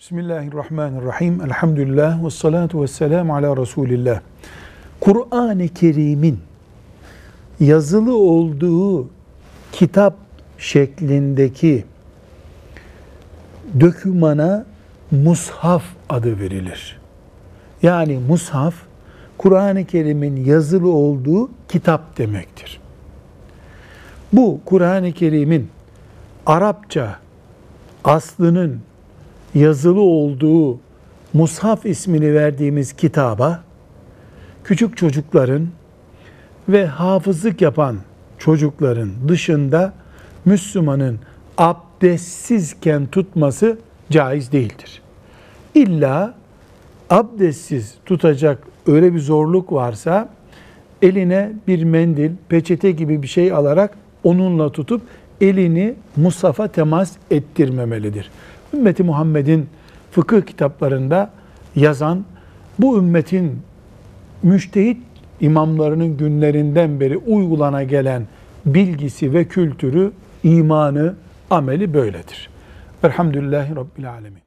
Bismillahirrahmanirrahim. Elhamdülillah. Vessalatu vesselamu ala Resulillah. Kur'an-ı Kerim'in yazılı olduğu kitap şeklindeki dökümana Mushaf adı verilir. Yani Mushaf, Kur'an-ı Kerim'in yazılı olduğu kitap demektir. Bu Kur'an-ı Kerim'in Arapça aslının yazılı olduğu Mushaf ismini verdiğimiz kitaba, küçük çocukların ve hafızlık yapan çocukların dışında Müslümanın abdestsizken tutması caiz değildir. İlla abdestsiz tutacak öyle bir zorluk varsa, eline bir mendil, peçete gibi bir şey alarak onunla tutup elini Mushaf'a temas ettirmemelidir. Ümmeti Muhammed'in fıkıh kitaplarında yazan, bu ümmetin müştehit imamlarının günlerinden beri uygulana gelen bilgisi ve kültürü, imanı, ameli böyledir. Elhamdülillahi Rabbil Alemin.